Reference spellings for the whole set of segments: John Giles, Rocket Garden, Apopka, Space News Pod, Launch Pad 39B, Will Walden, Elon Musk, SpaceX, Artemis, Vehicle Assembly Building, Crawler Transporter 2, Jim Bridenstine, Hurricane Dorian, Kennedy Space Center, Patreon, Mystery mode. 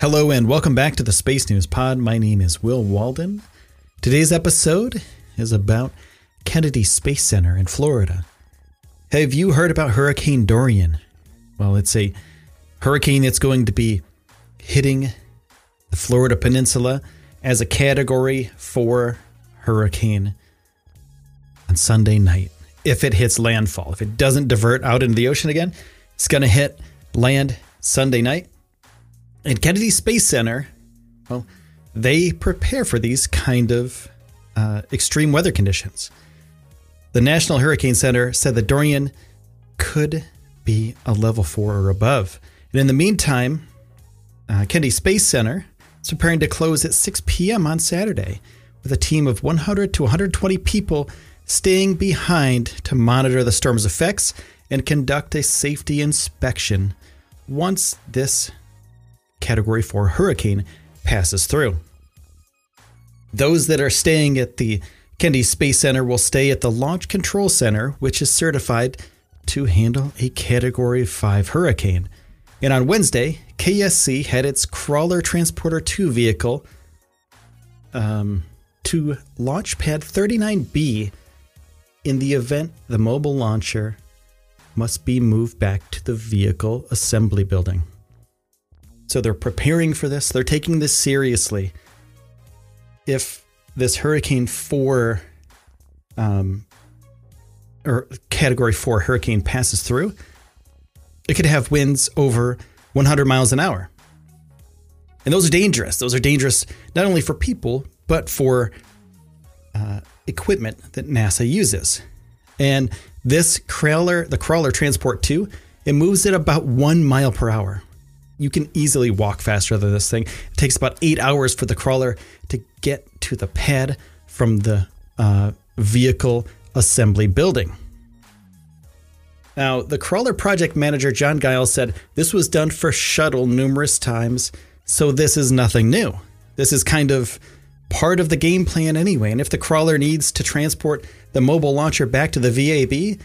Hello and welcome back to the Space News Pod. My name is Will Walden. Today's episode is about Kennedy Space Center in Florida. Have you heard about Hurricane Dorian? Well, it's a hurricane that's going to be hitting the Florida Peninsula as a Category 4 hurricane on Sunday night. If it hits landfall, if it doesn't divert out into the ocean again, it's going to hit land Sunday night. And Kennedy Space Center, well, they prepare for these kind of extreme weather conditions. The National Hurricane Center said that Dorian could be a level 4 or above. And in the meantime, Kennedy Space Center is preparing to close at 6 p.m. on Saturday with a team of 100 to 120 people staying behind to monitor the storm's effects and conduct a safety inspection once this Category 4 hurricane passes through. Those that are staying at the Kennedy Space Center will stay at the Launch Control Center, which is certified to handle a Category 5 hurricane. And on Wednesday, KSC had its Crawler Transporter 2 vehicle to Launch Pad 39B in the event the mobile launcher must be moved back to the Vehicle Assembly Building. So they're preparing for this. They're taking this seriously. If this Hurricane 4 or Category 4 hurricane passes through, it could have winds over 100 miles an hour. And those are dangerous. Those are dangerous not only for people, but for equipment that NASA uses. And this crawler, the Crawler Transport 2, it moves at about 1 mile per hour. You can easily walk faster than this thing. It takes about 8 hours for the crawler to get to the pad from the Vehicle Assembly Building. Now, the crawler project manager, John Giles, said this was done for shuttle numerous times, so this is nothing new. This is kind of part of the game plan anyway, and if the crawler needs to transport the mobile launcher back to the VAB,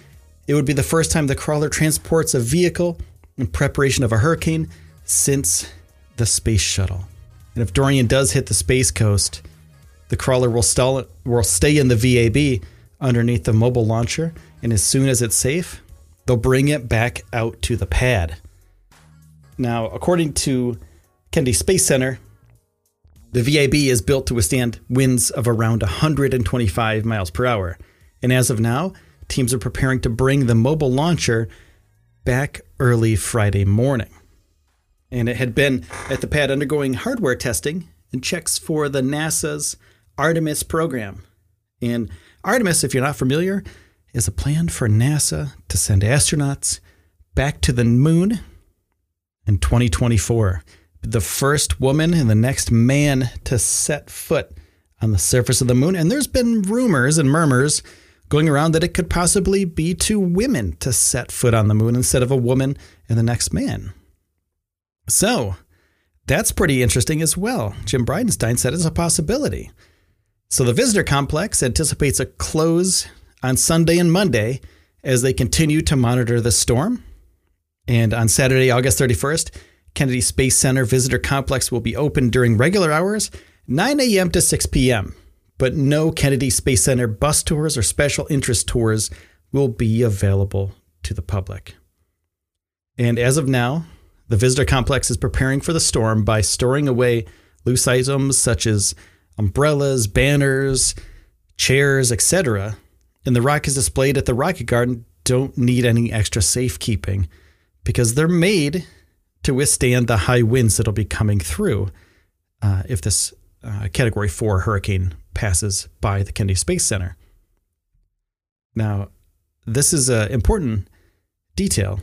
it would be the first time the crawler transports a vehicle in preparation of a hurricane since the space shuttle. And if Dorian does hit the space coast, the crawler will stay in the VAB underneath the mobile launcher, and as soon as it's safe, they'll bring it back out to the pad. Now, according to Kennedy Space Center, the VAB is built to withstand winds of around 125 miles per hour. And as of now, teams are preparing to bring the mobile launcher back early Friday morning. And it had been at the pad undergoing hardware testing and checks for the NASA's Artemis program. And Artemis, if you're not familiar, is a plan for NASA to send astronauts back to the moon in 2024. The first woman and the next man to set foot on the surface of the moon. And there's been rumors and murmurs going around that it could possibly be two women to set foot on the moon instead of a woman and the next man. So that's pretty interesting as well. Jim Bridenstine said it's a possibility. So the visitor complex anticipates a close on Sunday and Monday as they continue to monitor the storm. And on Saturday, August 31st, Kennedy Space Center Visitor Complex will be open during regular hours, 9 a.m. to 6 p.m., but no Kennedy Space Center bus tours or special interest tours will be available to the public. And as of now, the visitor complex is preparing for the storm by storing away loose items such as umbrellas, banners, chairs, etc. And the rockets displayed at the Rocket Garden don't need any extra safekeeping because they're made to withstand the high winds that'll be coming through if this Category 4 hurricane passes by the Kennedy Space Center. Now, this is an important detail,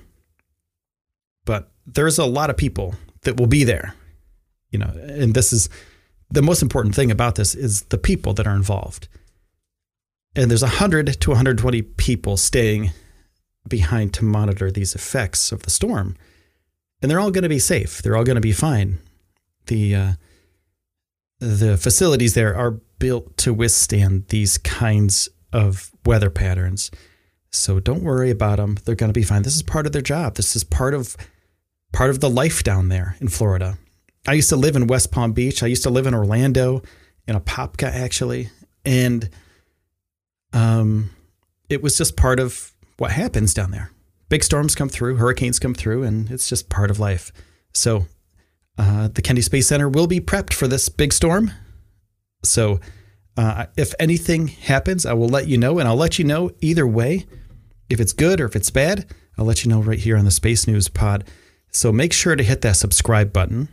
but there's a lot of people that will be there, you know, and this is the most important thing about this is the people that are involved. And there's 100 to 120 people staying behind to monitor these effects of the storm. And they're all going to be safe. They're all going to be fine. The facilities there are built to withstand these kinds of weather patterns. So don't worry about them. They're going to be fine. This is part of their job. This is part of the life down there in Florida. I used to live in West Palm Beach. I used to live in Orlando, in Apopka, actually. And it was just part of what happens down there. Big storms come through, hurricanes come through, and it's just part of life. So the Kennedy Space Center will be prepped for this big storm. So if anything happens, I will let you know, and I'll let you know either way. If it's good or if it's bad, I'll let you know right here on the Space News Pod. So make sure to hit that subscribe button.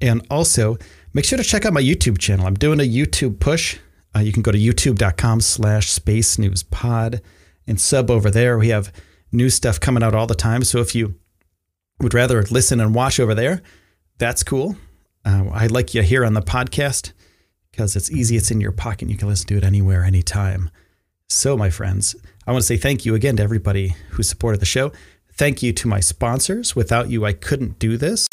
And also, make sure to check out my YouTube channel. I'm doing a YouTube push. You can go to youtube.com/spacenewspod and sub over there. We have new stuff coming out all the time. So if you would rather listen and watch over there, that's cool. I like you here on the podcast because it's easy. It's in your pocket. You can listen to it anywhere, anytime. So, my friends, I want to say thank you again to everybody who supported the show. Thank you to my sponsors. Without you, I couldn't do this.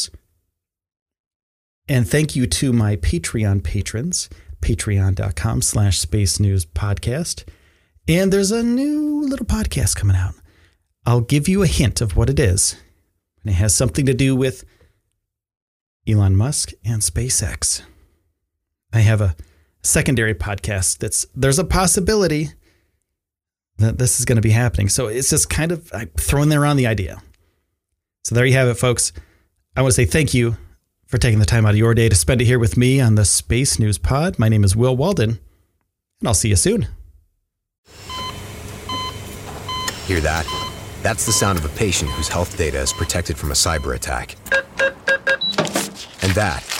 And thank you to my Patreon patrons, patreon.com/spacenewspodcast. And there's a new little podcast coming out. I'll give you a hint of what it is. And it has something to do with Elon Musk and SpaceX. I have a secondary podcast there's a possibility that this is going to be happening. So it's just kind of throwing around the idea. So there you have it, folks. I want to say thank you for taking the time out of your day to spend it here with me on the Space News Pod. My name is Will Walden, and I'll see you soon. Hear that? That's the sound of a patient whose health data is protected from a cyber attack. And that's